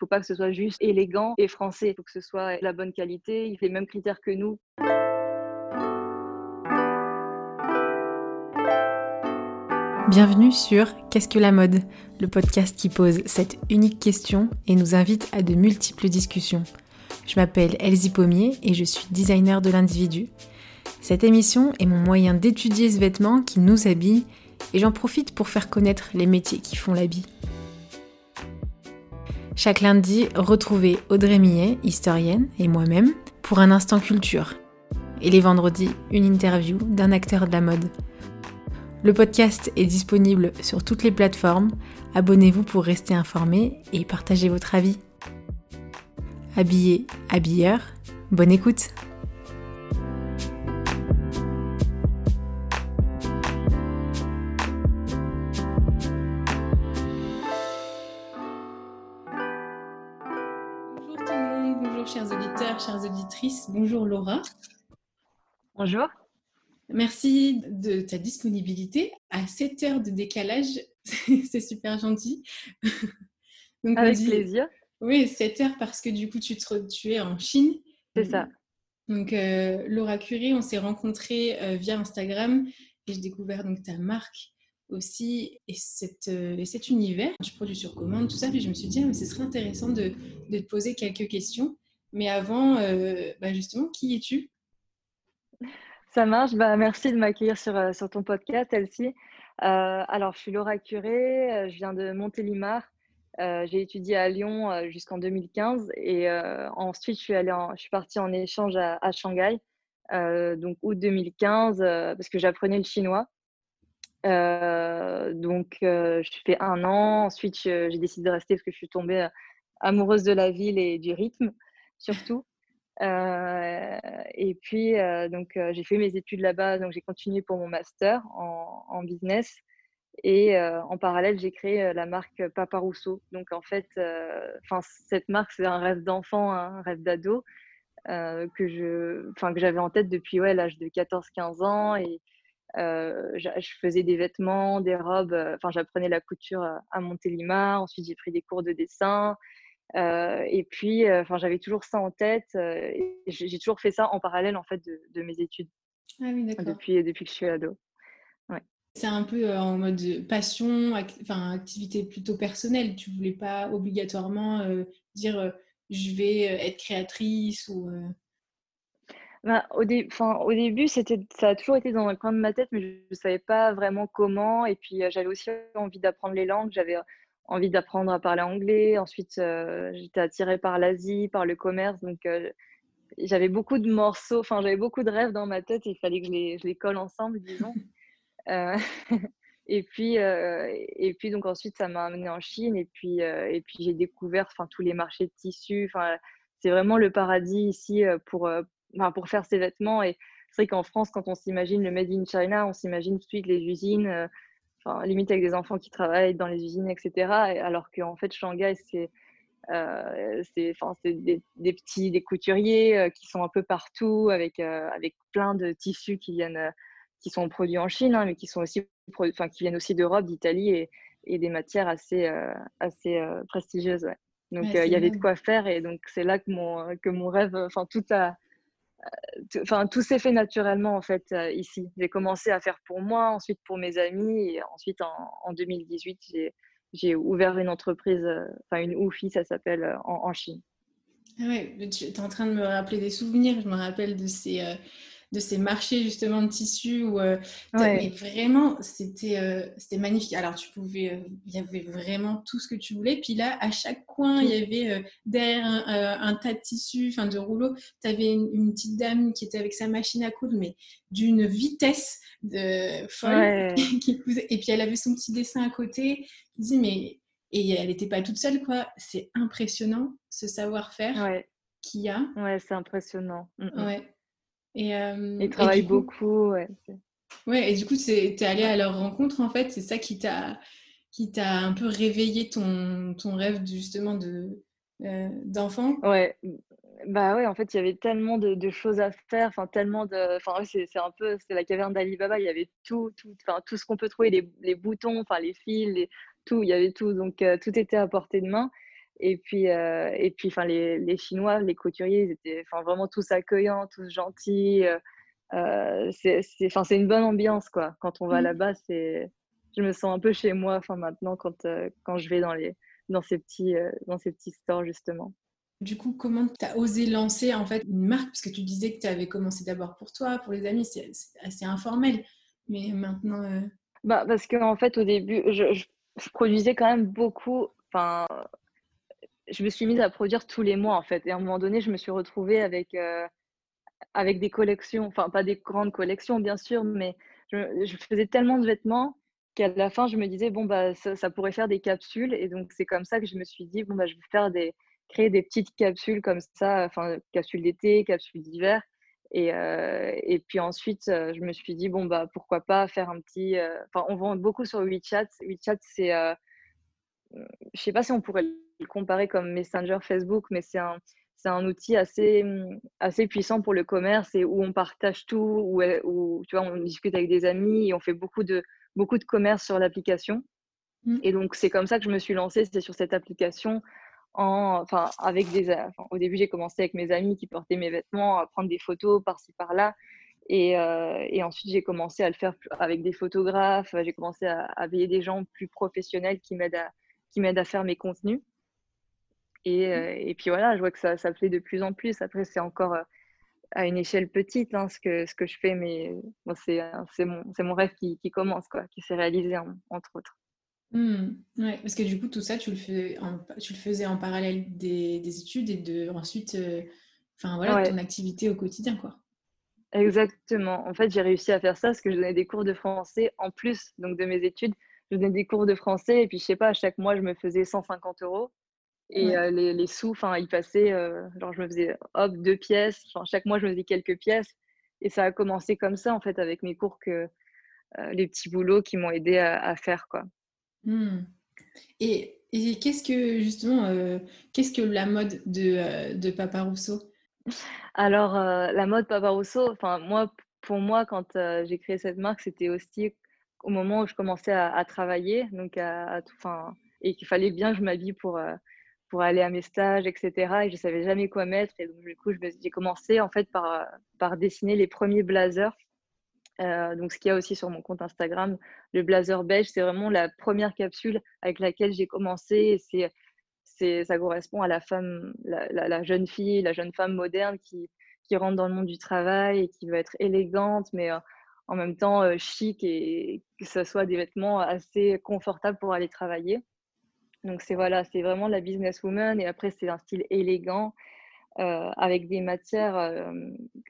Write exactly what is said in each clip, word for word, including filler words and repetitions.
faut pas que ce soit juste élégant et français. Il faut que ce soit la bonne qualité, les mêmes critères que nous. Bienvenue sur Qu'est-ce que la mode ? Le podcast qui pose cette unique question et nous invite à de multiples discussions. Je m'appelle Élise Pommier et je suis designer de l'individu. Cette émission est mon moyen d'étudier ce vêtement qui nous habille et j'en profite pour faire connaître les métiers qui font l'habit. Chaque lundi, retrouvez Audrey Millet, historienne, et moi-même pour un instant culture. Et les vendredis, une interview d'un acteur de la mode. Le podcast est disponible sur toutes les plateformes. Abonnez-vous pour rester informé et partagez votre avis. Habillés, habilleurs, bonne écoute! Bonjour tout le monde, bonjour chers auditeurs, chères auditrices, bonjour Laura. Bonjour. Merci de ta disponibilité à sept heures de décalage, c'est super gentil. Donc, avec dit, plaisir. Oui, sept heures parce que du coup tu, te, tu es en Chine. C'est ça. Donc euh, Laura Curie, on s'est rencontrés euh, via Instagram et j'ai découvert donc, ta marque aussi et, cette, euh, et cet univers. Tu produis sur commande, tout ça, puis je me suis dit ah, mais ce serait intéressant de, de te poser quelques questions. Mais avant, euh, bah, justement, qui es-tu ? Ça marche, bah, merci de m'accueillir sur, sur ton podcast, Elsie. Euh, alors, je suis Laura Curie, je viens de Montélimar. Euh, j'ai étudié à Lyon jusqu'en deux mille quinze et euh, ensuite, je suis, allée en, je suis partie en échange à, à Shanghai, euh, donc août deux mille quinze, euh, parce que j'apprenais le chinois. Euh, donc, euh, je fais un an. Ensuite, je, j'ai décidé de rester parce que je suis tombée amoureuse de la ville et du rythme, surtout. Euh, et puis euh, donc euh, j'ai fait mes études là-bas, donc j'ai continué pour mon master en, en business et euh, en parallèle j'ai créé la marque Papa Rousseau. Donc en fait, enfin euh, cette marque c'est un rêve d'enfant, hein, un rêve d'ado euh, que je, enfin que j'avais en tête depuis ouais l'âge de quatorze quinze ans et euh, je, je faisais des vêtements, des robes. Enfin euh, j'apprenais la couture à, à Montélimar. Ensuite j'ai pris des cours de dessin. Euh, et puis, enfin, euh, j'avais toujours ça en tête. Euh, et j'ai toujours fait ça en parallèle, en fait, de, de mes études. Ah oui, d'accord. Depuis, depuis que je suis ado. Ouais. C'est un peu euh, en mode passion, act- enfin, activité plutôt personnelle. Tu voulais pas obligatoirement euh, dire euh, je vais être créatrice ou. Euh... Ben, au, dé- au début, c'était, ça a toujours été dans le coin de ma tête, mais je ne savais pas vraiment comment. Et puis, euh, j'avais aussi envie d'apprendre les langues. J'avais euh, envie d'apprendre à parler anglais. Ensuite, euh, j'étais attirée par l'Asie, par le commerce. Donc, euh, j'avais beaucoup de morceaux, enfin, j'avais beaucoup de rêves dans ma tête. Et il fallait que je les, je les colle ensemble, disons. euh, et puis, euh, et puis donc, ensuite, ça m'a amenée en Chine. Et puis, euh, et puis j'ai découvert tous les marchés de tissus. C'est vraiment le paradis ici pour, euh, pour faire ses vêtements. Et c'est vrai qu'en France, quand on s'imagine le Made in China, on s'imagine tout de suite les usines. Euh, Enfin, limite avec des enfants qui travaillent dans les usines, et cetera. Alors qu'en fait, Shanghai, c'est, euh, c'est, enfin, c'est des, des petits, des couturiers euh, qui sont un peu partout, avec, euh, avec plein de tissus qui viennent, euh, qui sont produits en Chine, hein, mais qui sont aussi, produ- enfin, qui viennent aussi d'Europe, d'Italie et, et des matières assez, euh, assez euh, prestigieuses. Ouais. Donc, ouais, euh, il y avait de quoi faire, et donc c'est là que mon, que mon rêve, enfin, tout a. Enfin, tout s'est fait naturellement en fait ici. J'ai commencé à faire pour moi, ensuite pour mes amis, et ensuite en, en deux mille dix-huit, j'ai, j'ai ouvert une entreprise, enfin une O U F I, ça s'appelle, en, en Chine. Ah ouais, tu es en train de me rappeler des souvenirs. Je me rappelle de ces euh, de ces marchés justement de tissus où euh, ouais. Vraiment c'était euh, c'était magnifique. Alors tu pouvais, euh, il y avait vraiment tout ce que tu voulais. Puis là, à chaque coin, il y avait euh, derrière un, euh, un tas de tissus, enfin de rouleaux. Tu avais une, une petite dame qui était avec sa machine à coudre, mais d'une vitesse de folle. Ouais. qui cousait. Et puis elle avait son petit dessin à côté. Je dis mais et elle n'était pas toute seule, quoi. C'est impressionnant, ce savoir-faire ouais. qu'il y a. Ouais, c'est impressionnant. Mm-hmm. Ouais. Et euh, ils travaillent beaucoup. Ouais. Ouais. Et du coup, tu es allée à leur rencontre, en fait. C'est ça qui t'a, qui t'a un peu réveillé ton, ton rêve, justement, de, euh, d'enfant. Ouais. Bah ouais, en fait, il y avait tellement de, de choses à faire. Enfin, tellement de. Enfin, ouais, c'est, c'est un peu. C'est la caverne d'Ali Baba. Il y avait tout, tout. Enfin, tout ce qu'on peut trouver, les, les boutons, enfin, les fils, les. Tout, il y avait tout, donc euh, tout était à portée de main. Et puis, euh, et puis enfin, les, les Chinois, les couturiers, ils étaient enfin, vraiment tous accueillants, tous gentils. Euh, c'est, c'est, enfin, c'est une bonne ambiance, quoi. Quand on va mmh. là-bas, c'est... je me sens un peu chez moi enfin, maintenant quand, euh, quand je vais dans, les, dans, ces petits, euh, dans ces petits stores, justement. Du coup, comment tu as osé lancer en fait, une marque? Parce que tu disais que tu avais commencé d'abord pour toi, pour les amis, c'est, c'est assez informel. Mais maintenant... Euh... Bah, parce qu'en fait, au début, je, je, je produisais quand même beaucoup... Enfin, je me suis mise à produire tous les mois en fait, et à un moment donné je me suis retrouvée avec euh, avec des collections, enfin pas des grandes collections bien sûr, mais je, je faisais tellement de vêtements qu'à la fin je me disais bon bah ça, ça pourrait faire des capsules, et donc c'est comme ça que je me suis dit bon bah je vais faire des créer des petites capsules comme ça, enfin capsules d'été, capsules d'hiver, et euh, et puis ensuite je me suis dit bon bah pourquoi pas faire un petit, enfin euh, on vend beaucoup sur WeChat. WeChat c'est euh, je sais pas si on pourrait le comparer comme Messenger Facebook, mais c'est un, c'est un outil assez, assez puissant pour le commerce, et où on partage tout, où, où tu vois, on discute avec des amis et on fait beaucoup de, beaucoup de commerce sur l'application. Mmh. Et donc, c'est comme ça que je me suis lancée, c'était sur cette application. En, enfin, avec des, enfin, au début, j'ai commencé avec mes amis qui portaient mes vêtements, à prendre des photos par-ci, par-là. Et, euh, et ensuite, j'ai commencé à le faire avec des photographes, j'ai commencé à, à payer des gens plus professionnels qui m'aident à, qui m'aident à faire mes contenus. Et, euh, et puis voilà, je vois que ça, ça plaît de plus en plus. Après, c'est encore à une échelle petite hein, ce, que, ce que je fais, mais bon, c'est, c'est, mon, c'est mon rêve qui, qui commence, quoi, qui s'est réalisé, hein, entre autres. Mmh, ouais, parce que du coup, tout ça, tu le, fais en, tu le faisais en parallèle des, des études et de, ensuite, euh, enfin, voilà, ouais. ton activité au quotidien, quoi. Exactement. En fait, j'ai réussi à faire ça parce que je donnais des cours de français en plus donc, de mes études. Je donnais des cours de français et puis, je sais pas, à chaque mois, je me faisais cent cinquante euros. Et ouais. euh, les, les sous, enfin, ils passaient, euh, genre je me faisais hop, deux pièces, genre, chaque mois je me faisais quelques pièces, et ça a commencé comme ça en fait avec mes cours, que euh, les petits boulots qui m'ont aidé à, à faire, quoi. Mmh. Et, et qu'est-ce que justement, euh, qu'est-ce que la mode de, euh, de Papa Rousseau? Alors euh, la mode Papa Rousseau, enfin moi, pour moi quand euh, j'ai créé cette marque, c'était aussi au moment où je commençais à, à travailler, donc à, à tout, enfin, et qu'il fallait bien que je m'habille pour euh, pour aller à mes stages, et cetera. Et je ne savais jamais quoi mettre. Et donc, du coup, j'ai commencé en fait, par, par dessiner les premiers blazers. Euh, donc, ce qu'il y a aussi sur mon compte Instagram, le blazer beige, c'est vraiment la première capsule avec laquelle j'ai commencé. Et c'est, c'est, ça correspond à la, femme, la, la, la jeune fille, la jeune femme moderne qui, qui rentre dans le monde du travail et qui veut être élégante, mais euh, en même temps euh, chic, et que ce soit des vêtements assez confortables pour aller travailler. Donc, c'est, voilà, c'est vraiment la businesswoman. Et après, c'est un style élégant euh, avec des matières euh,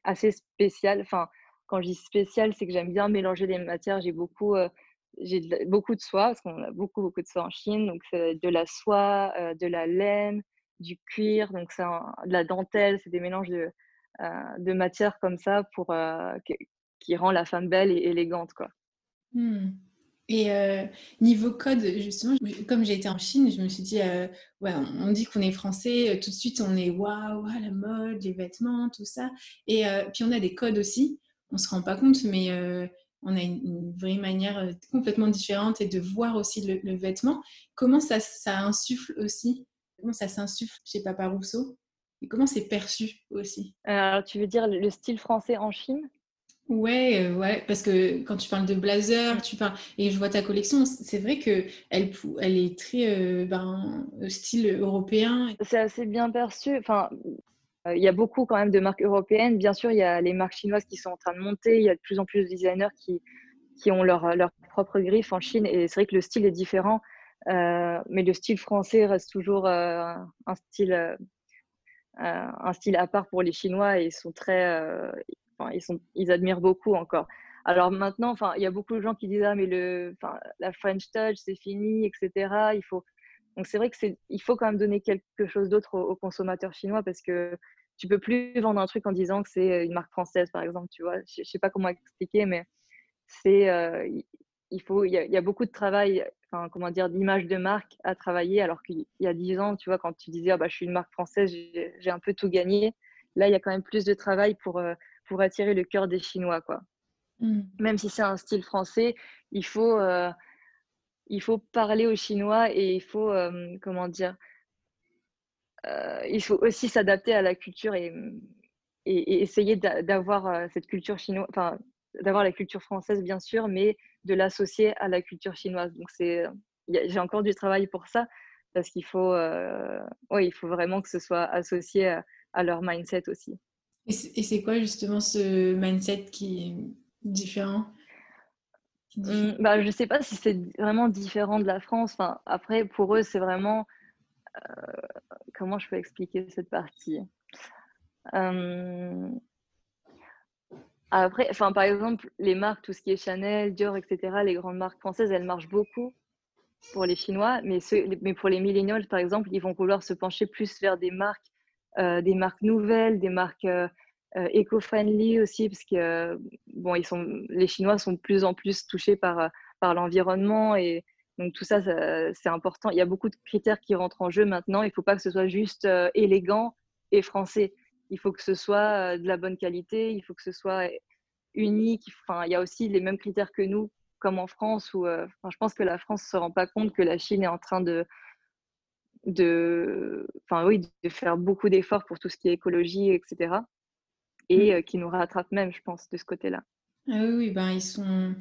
assez spéciales. Enfin, quand je dis spéciales, c'est que j'aime bien mélanger les matières. J'ai beaucoup, euh, j'ai de, beaucoup de soie, parce qu'on a beaucoup, beaucoup de soie en Chine. Donc, c'est de la soie, euh, de la laine, du cuir, donc c'est un, de la dentelle. C'est des mélanges de, euh, de matières comme ça pour, euh, qui rend la femme belle et élégante, quoi. Mmh. Et euh, niveau code, justement, comme j'ai été en Chine, je me suis dit, euh, ouais, on dit qu'on est français, tout de suite on est waouh, la mode, les vêtements, tout ça. Et euh, puis on a des codes aussi, on ne se rend pas compte, mais euh, on a une, une vraie manière complètement différente, et de voir aussi le, le vêtement. Comment ça, ça insuffle aussi, comment ça s'insuffle chez Papa Rousseau, et comment c'est perçu aussi? Alors, tu veux dire le style français en Chine? Ouais, euh, ouais, parce que quand tu parles de blazer, tu parles, et je vois ta collection, c'est vrai que elle, elle est très euh, ben, style européen. C'est assez bien perçu. Enfin, il euh, y a beaucoup quand même de marques européennes. Bien sûr, il y a les marques chinoises qui sont en train de monter. Il y a de plus en plus de designers qui qui ont leur leur propre griffe en Chine. Et c'est vrai que le style est différent, euh, mais le style français reste toujours euh, un style euh, un style à part pour les Chinois, et ils sont très euh, Enfin, ils, sont, ils admirent beaucoup encore. Alors maintenant, enfin, il y a beaucoup de gens qui disent ah mais le, enfin, la French Touch c'est fini, et cetera. Il faut, donc c'est vrai que c'est, il faut quand même donner quelque chose d'autre aux, aux consommateurs chinois, parce que tu peux plus vendre un truc en disant que c'est une marque française, par exemple. Tu vois, je, je sais pas comment expliquer, mais c'est, euh, il faut, il y, a, il y a beaucoup de travail, enfin, comment dire, d'image de marque à travailler. Alors qu'il y a dix ans, tu vois, quand tu disais ah bah je suis une marque française, j'ai, j'ai un peu tout gagné. Là, il y a quand même plus de travail pour euh, pour attirer le cœur des Chinois, quoi. Mm. Même si c'est un style français, il faut, euh, il faut parler aux Chinois, et il faut, euh, comment dire, euh, il faut aussi s'adapter à la culture et, et, et essayer d'avoir cette culture chinoise, enfin, d'avoir la culture française bien sûr, mais de l'associer à la culture chinoise. Donc c'est, j'ai encore du travail pour ça, parce qu'il faut, euh, ouais, il faut vraiment que ce soit associé à, à leur mindset aussi. Et c'est quoi justement ce mindset qui est différent? Mmh, bah, je ne sais pas si c'est vraiment différent de la France. Enfin, après, pour eux, c'est vraiment... Euh, comment je peux expliquer cette partie? euh... Après, enfin, par exemple, les marques, tout ce qui est Chanel, Dior, et cetera, les grandes marques françaises, elles marchent beaucoup pour les Chinois. Mais, ceux, mais pour les millennials, par exemple, ils vont vouloir se pencher plus vers des marques Euh, des marques nouvelles, des marques euh, euh, éco-friendly aussi, parce que euh, bon, ils sont, les Chinois sont de plus en plus touchés par, euh, par l'environnement, et donc tout ça, ça c'est important. Il y a beaucoup de critères qui rentrent en jeu maintenant. Il ne faut pas que ce soit juste euh, élégant et français. Il faut que ce soit euh, de la bonne qualité, il faut que ce soit unique. Enfin, il y a aussi les mêmes critères que nous, comme en France, où euh, enfin, je pense que la France ne se rend pas compte que la Chine est en train de... De, enfin, oui, de faire beaucoup d'efforts pour tout ce qui est écologie, et cetera. Et euh, qui nous rattrape même, je pense, de ce côté-là. Ah oui, oui, ben, ils sont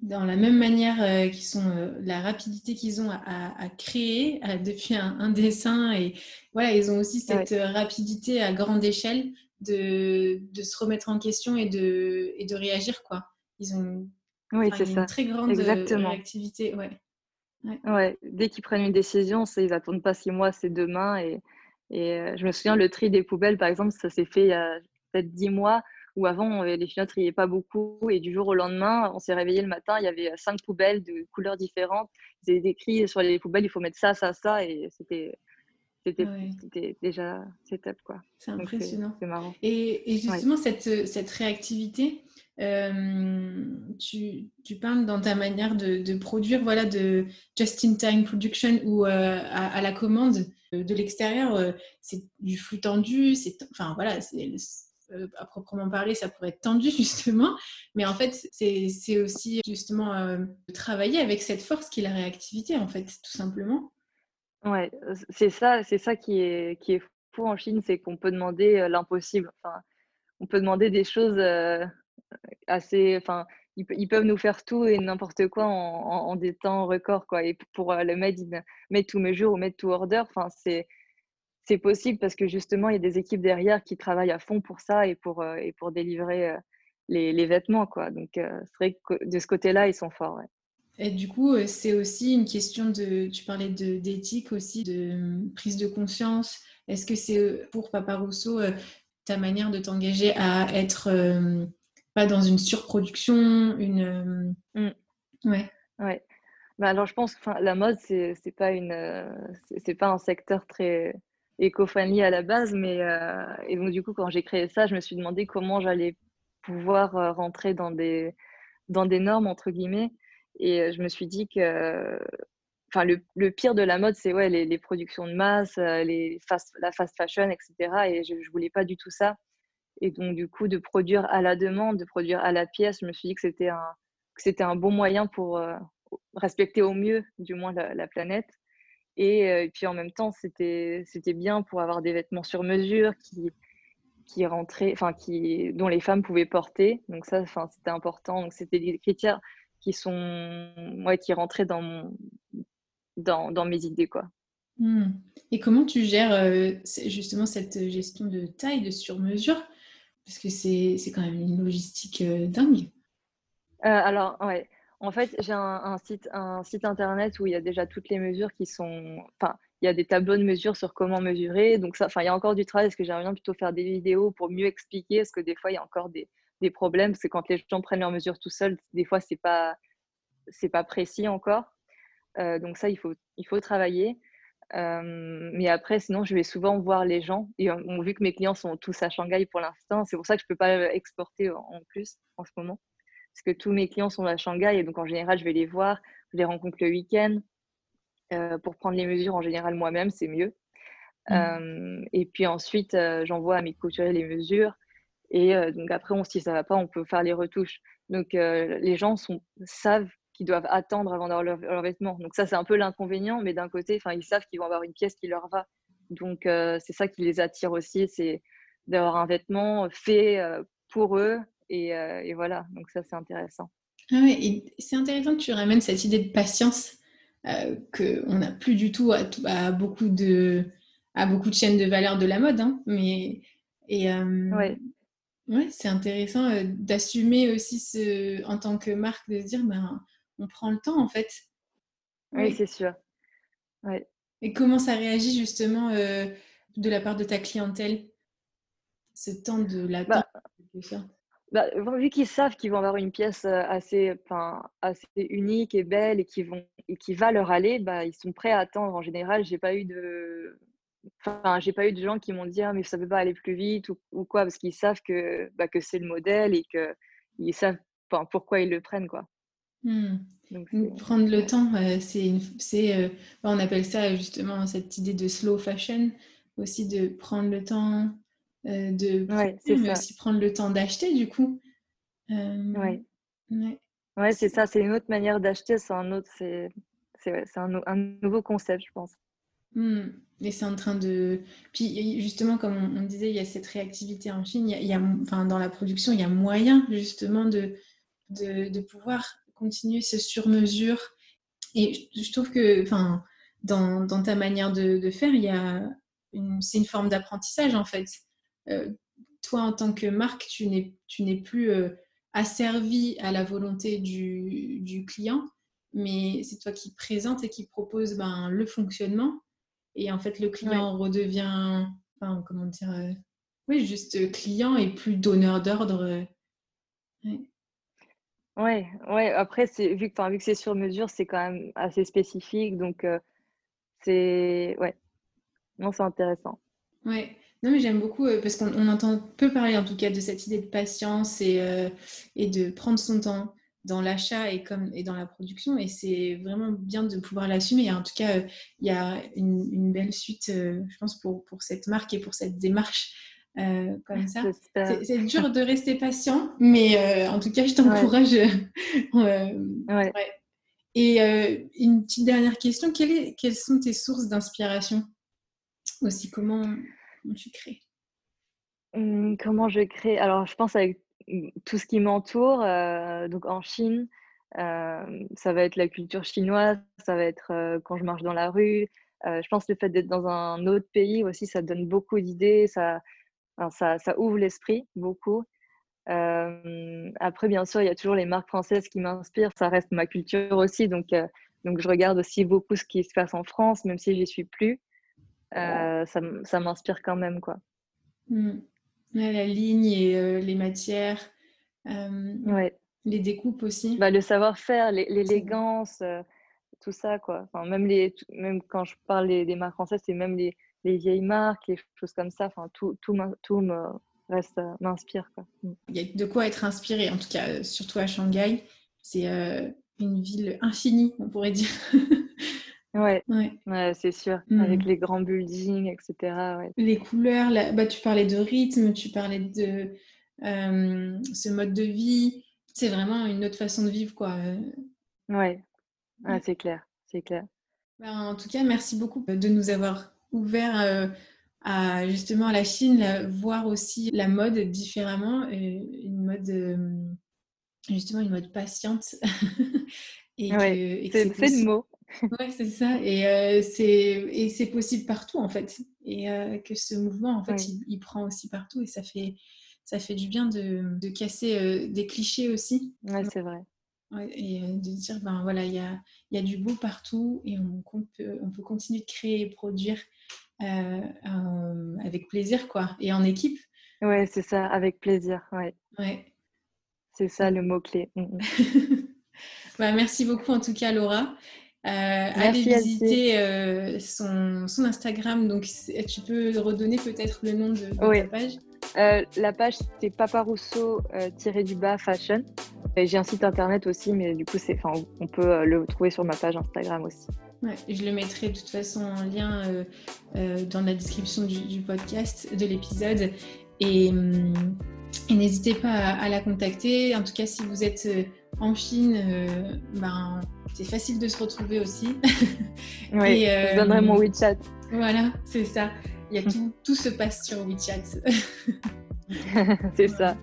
dans la même manière euh, qu'ils sont, euh, la rapidité qu'ils ont à, à, à créer à, depuis un, un dessin. Et voilà, ils ont aussi cette ouais. rapidité à grande échelle de, de se remettre en question et de, et de réagir, quoi. Ils ont oui, enfin, c'est une ça. très grande Exactement. réactivité. Ouais. Ouais. Ouais, dès qu'ils prennent une décision, c'est, ils n'attendent pas six mois, c'est demain. Et, et euh, je me souviens, le tri des poubelles, par exemple, ça s'est fait il y a peut-être dix mois, où avant, les filles ne triaient pas beaucoup. Et du jour au lendemain, on s'est réveillé le matin, il y avait cinq poubelles de couleurs différentes. Ils avaient écrit sur les poubelles, il faut mettre ça, ça, ça. Et c'était, c'était, ouais. c'était déjà, c'est top, quoi. C'est impressionnant. Donc, c'est, c'est marrant. Et, et justement, ouais. cette, cette réactivité, Euh, tu, tu parles dans ta manière de, de produire, voilà, de just-in-time production ou euh, à, à la commande de l'extérieur, euh, c'est du flux tendu, c'est, enfin voilà, c'est, euh, à proprement parler, ça pourrait être tendu justement, mais en fait, c'est, c'est aussi justement euh, travailler avec cette force qui est la réactivité, en fait, tout simplement. Ouais, c'est ça, c'est ça qui est, qui est fou en Chine, c'est qu'on peut demander l'impossible. Enfin, on peut demander des choses. Euh... Assez, enfin, ils, ils peuvent nous faire tout et n'importe quoi en, en, en des temps records, quoi. Et pour euh, le made in, made to measure ou made to order, enfin, c'est, c'est possible parce que justement, il y a des équipes derrière qui travaillent à fond pour ça et pour, euh, et pour délivrer euh, les, les vêtements, quoi. Donc, euh, c'est vrai que de ce côté-là, ils sont forts, ouais. Et du coup, c'est aussi une question de, tu parlais de, d'éthique aussi, de prise de conscience. Est-ce que c'est pour Papa Rousseau, ta manière de t'engager à être... Euh, pas dans une surproduction, une... Mm. Ouais. Ouais. Ben alors, je pense que la mode, c'est, c'est pas une... Euh, c'est, c'est pas un secteur très éco-friendly à la base, mais... Euh, et donc, du coup, quand j'ai créé ça, je me suis demandé comment j'allais pouvoir euh, rentrer dans des, dans des normes, entre guillemets. Et euh, je me suis dit que... Enfin, euh, le, le pire de la mode, c'est ouais, les, les productions de masse, les fast, la fast fashion, et cetera. Et je, je voulais pas du tout ça. Et donc, du coup, de produire à la demande, de produire à la pièce, je me suis dit que c'était un, que c'était un bon moyen pour euh, respecter au mieux, du moins, la, la planète. Et, euh, et puis, en même temps, c'était, c'était bien pour avoir des vêtements sur mesure qui, qui rentraient, enfin, qui, dont les femmes pouvaient porter. Donc, ça, enfin, c'était important. Donc, c'était des critères qui sont, ouais, qui rentraient dans mon, dans, dans mes idées, quoi. Mmh. Et comment tu gères euh, justement cette gestion de taille, de sur-mesure ? Parce que c'est, c'est quand même une logistique euh, dingue. Euh, alors, ouais. En fait, j'ai un, un, site, un site internet où il y a déjà toutes les mesures qui sont... Enfin, il y a des tableaux de mesures sur comment mesurer. Donc, ça, enfin, il y a encore du travail parce que j'aimerais bien plutôt faire des vidéos pour mieux expliquer. Parce que des fois, il y a encore des, des problèmes. Parce que quand les gens prennent leurs mesures tout seuls, des fois, c'est pas, c'est pas précis encore. Euh, donc ça, il faut, il faut travailler. Euh, mais après, sinon, je vais souvent voir les gens. Et on, vu que mes clients sont tous à Shanghai pour l'instant, c'est pour ça que je peux pas exporter en, en plus en ce moment, parce que tous mes clients sont à Shanghai et donc en général, je vais les voir, je les rencontre le week-end euh, pour prendre les mesures en général moi-même, c'est mieux. Mmh. Euh, et puis ensuite, euh, j'envoie à mes couturiers les mesures et euh, donc après, on, si ça va pas, on peut faire les retouches. Donc euh, les gens sont, savent. Qui doivent attendre avant d'avoir leurs leur vêtements. Donc ça, c'est un peu l'inconvénient, mais d'un côté, ils savent qu'ils vont avoir une pièce qui leur va. Donc, euh, c'est ça qui les attire aussi, c'est d'avoir un vêtement fait euh, pour eux. Et, euh, et voilà, donc ça, c'est intéressant. Ah ouais, et c'est intéressant que tu ramènes cette idée de patience euh, qu'on n'a plus du tout à, à, beaucoup de, à beaucoup de chaînes de valeur de la mode. Hein, mais, et, euh, ouais. Ouais, c'est intéressant euh, d'assumer aussi ce, en tant que marque, de se dire ben, on prend le temps en fait. Oui, oui. C'est sûr. Ouais. Et comment ça réagit justement euh, de la part de ta clientèle, ce temps de l'attente bah, bah, vu qu'ils savent qu'ils vont avoir une pièce assez, enfin, assez unique et belle et qui, vont, et qui va leur aller, bah, ils sont prêts à attendre. En général, j'ai pas eu de, enfin, j'ai pas eu de gens qui m'ont dit ah, mais ça peut pas aller plus vite ou, ou quoi, parce qu'ils savent que, bah, que c'est le modèle et que ils savent enfin, pourquoi ils le prennent quoi. Hmm. Donc, prendre le temps, euh, c'est, une, c'est euh, on appelle ça justement cette idée de slow fashion, aussi de prendre le temps euh, de, ouais, c'est mais ça. Aussi prendre le temps d'acheter du coup. Euh, ouais. Ouais. Ouais, c'est ça, c'est une autre manière d'acheter, c'est un autre, c'est, c'est, ouais, c'est un, un nouveau concept, je pense. Mmh. Et c'est en train de, puis justement comme on, on disait, il y a cette réactivité en Chine, il y a, il y a, enfin dans la production, il y a moyen justement de, de, de pouvoir continuer ce sur-mesure. Et je trouve que enfin, dans, dans ta manière de, de faire, il y a une, c'est une forme d'apprentissage, en fait. Euh, toi, en tant que marque, tu n'es, tu n'es plus euh, asservie à la volonté du, du client, mais c'est toi qui présente et qui propose ben, le fonctionnement. Et en fait, le client ouais. redevient, enfin, comment dire, euh, oui, juste client et plus donneur d'ordre. Euh, ouais. Ouais, ouais. Après, c'est, vu, que, vu que c'est sur mesure, c'est quand même assez spécifique, donc euh, c'est, ouais, non, c'est intéressant. Ouais, non mais j'aime beaucoup euh, parce qu'on on entend peu parler en tout cas de cette idée de patience et euh, et de prendre son temps dans l'achat et comme et dans la production, et c'est vraiment bien de pouvoir l'assumer. Et en tout cas, euh, il y a une, une belle suite, euh, je pense, pour pour cette marque et pour cette démarche. Euh, comme ça, c'est, c'est dur de rester patient, mais euh, en tout cas je t'encourage ouais. euh, ouais. Ouais. Et euh, une petite dernière question, quelle est, quelles sont tes sources d'inspiration aussi, comment, comment tu crées hum, comment je crée? Alors je pense avec tout ce qui m'entoure, euh, donc en Chine euh, ça va être la culture chinoise, ça va être euh, quand je marche dans la rue, euh, je pense le fait d'être dans un autre pays aussi, ça donne beaucoup d'idées, ça Alors ça, ça ouvre l'esprit beaucoup. Euh, après, bien sûr, il y a toujours les marques françaises qui m'inspirent. Ça reste ma culture aussi. Donc, euh, donc je regarde aussi beaucoup ce qui se passe en France, même si je n'y suis plus. Euh, ça, ça m'inspire quand même, quoi. Mmh. Ouais, la ligne et euh, les matières. Euh, ouais. Les découpes aussi. Bah, le savoir-faire, les, l'élégance, euh, tout ça, quoi. Enfin, même, les, même quand je parle des, des marques françaises, c'est même les... les vieilles marques, les choses comme ça, enfin, tout, tout, tout me reste, m'inspire. Quoi. Il y a de quoi être inspiré, en tout cas, surtout à Shanghai. C'est euh, une ville infinie, on pourrait dire. ouais. Ouais. ouais, c'est sûr, mmh. avec les grands buildings, et cetera. Ouais. Les couleurs, la... bah, tu parlais de rythme, tu parlais de euh, ce mode de vie. C'est vraiment une autre façon de vivre, quoi. Ouais, ouais. ouais c'est clair, c'est clair. Bah, en tout cas, merci beaucoup de nous avoir ouvert euh, à justement la Chine, la, voir aussi la mode différemment, une mode euh, justement une mode patiente et, ouais, que, et que c'est, c'est, possible. C'est le mot. Ouais, c'est ça. Et euh, c'est et c'est possible partout en fait. Et euh, que ce mouvement en fait, ouais. il, il prend aussi partout et ça fait ça fait du bien de de casser euh, des clichés aussi. Ouais, c'est vrai. Ouais, et de dire ben voilà il y a il y a du beau partout et on, on peut on peut continuer de créer et produire euh, euh, avec plaisir quoi et en équipe. Ouais c'est ça, avec plaisir. Ouais. Ouais. C'est ça le mot clé. bah, merci beaucoup en tout cas Laura. Euh, allez visiter euh, son son Instagram, donc tu peux redonner peut-être le nom de, de ouais. ta page. Euh, la page c'est Papa Rousseau euh, tiré du bas fashion. Et j'ai un site internet aussi, mais du coup, c'est, on peut le trouver sur ma page Instagram aussi. Ouais, je le mettrai de toute façon en lien euh, euh, dans la description du, du podcast, de l'épisode. Et, euh, et n'hésitez pas à, à la contacter. En tout cas, si vous êtes en Chine, euh, ben, c'est facile de se retrouver aussi. Oui, euh, je vous donnerai mon WeChat. Voilà, c'est ça. Il y a tout, tout se passe sur WeChat. C'est ça.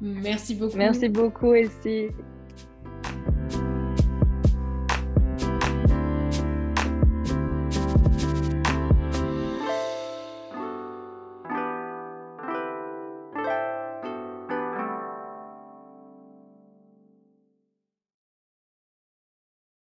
Merci beaucoup. Merci beaucoup, Elsie.